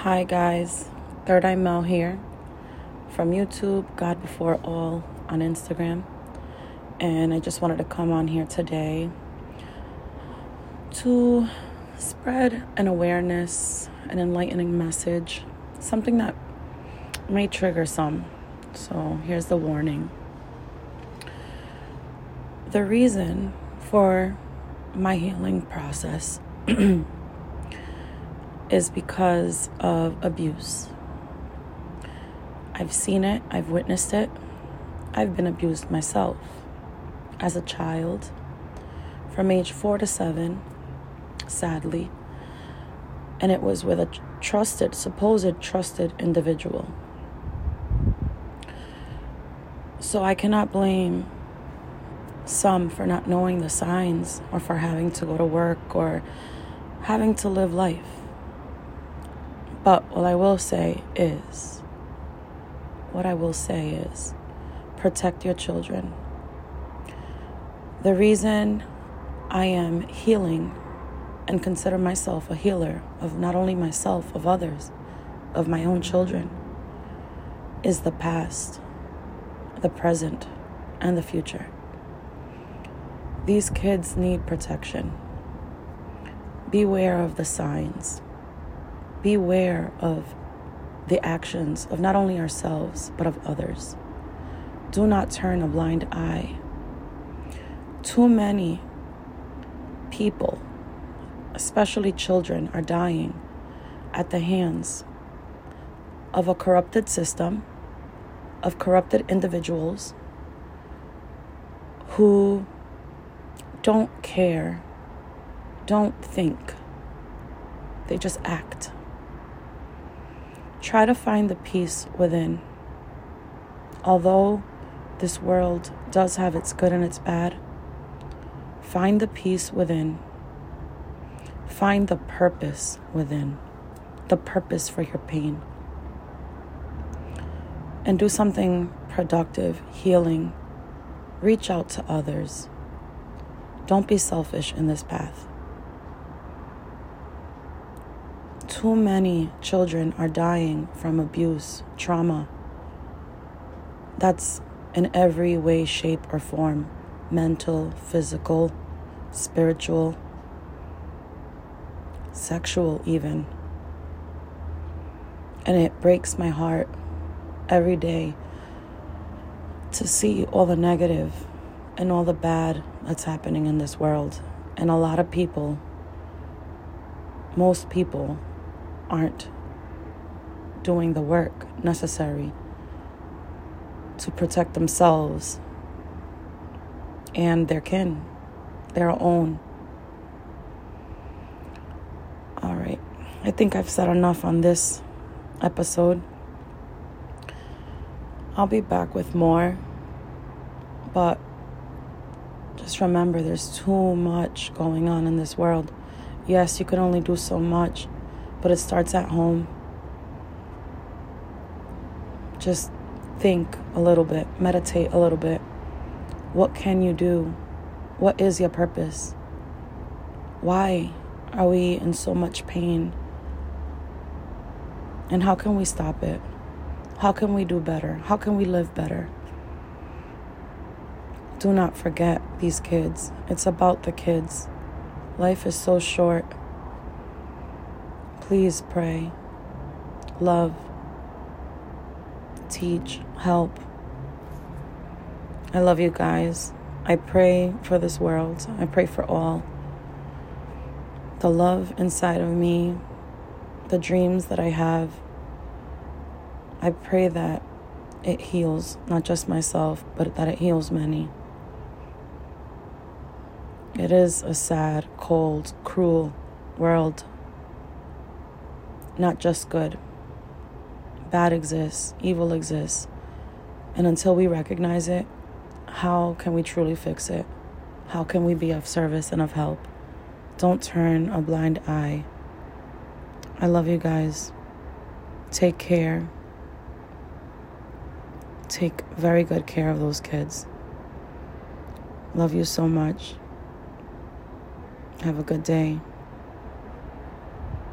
Hi guys, Third Eye Mel here from YouTube, God Before All on Instagram. And I just wanted to come on here today to spread an awareness, an enlightening message, something that may trigger some. So here's the warning. The reason for my healing process is because of abuse. I've seen it, I've witnessed it, I've been abused myself. As a child, from age 4 to 7, sadly, and it was with a supposed trusted individual. So I cannot blame some for not knowing the signs or for having to go to work or having to live life. But what I will say is, protect your children. The reason I am healing and consider myself a healer of not only myself, of others, of my own children, is the past, the present, and the future. These kids need protection. Beware of the signs. Beware of the actions of not only ourselves, but of others. Do not turn a blind eye. Too many people, especially children, are dying at the hands of a corrupted system, of corrupted individuals who don't care, don't think, they just act. Try to find the peace within. Although this world does have its good and its bad, find the peace within. Find the purpose within, the purpose for your pain. And do something productive, healing. Reach out to others. Don't be selfish in this path. Too many children are dying from abuse, trauma. That's in every way, shape, or form. Mental, physical, spiritual, sexual even. And it breaks my heart every day to see all the negative and all the bad that's happening in this world. And a lot of people, most people, aren't doing the work necessary to protect themselves and their kin, their own. All right. I think I've said enough on this episode. I'll be back with more. But just remember, there's too much going on in this world. Yes, you can only do so much, but it starts at home. Just think a little bit, meditate a little bit. What can you do? What is your purpose? Why are we in so much pain? And how can we stop it? How can we do better? How can we live better? Do not forget these kids. It's about the kids. Life is so short. Please pray, love, teach, help. I love you guys. I pray for this world. I pray for all. The love inside of me, the dreams that I have, I pray that it heals, not just myself, but that it heals many. It is a sad, cold, cruel world. Not just good. Bad exists, evil exists. And until we recognize it, how can we truly fix it? How can we be of service and of help? Don't turn a blind eye. I love you guys. Take care. Take very good care of those kids. Love you so much. Have a good day.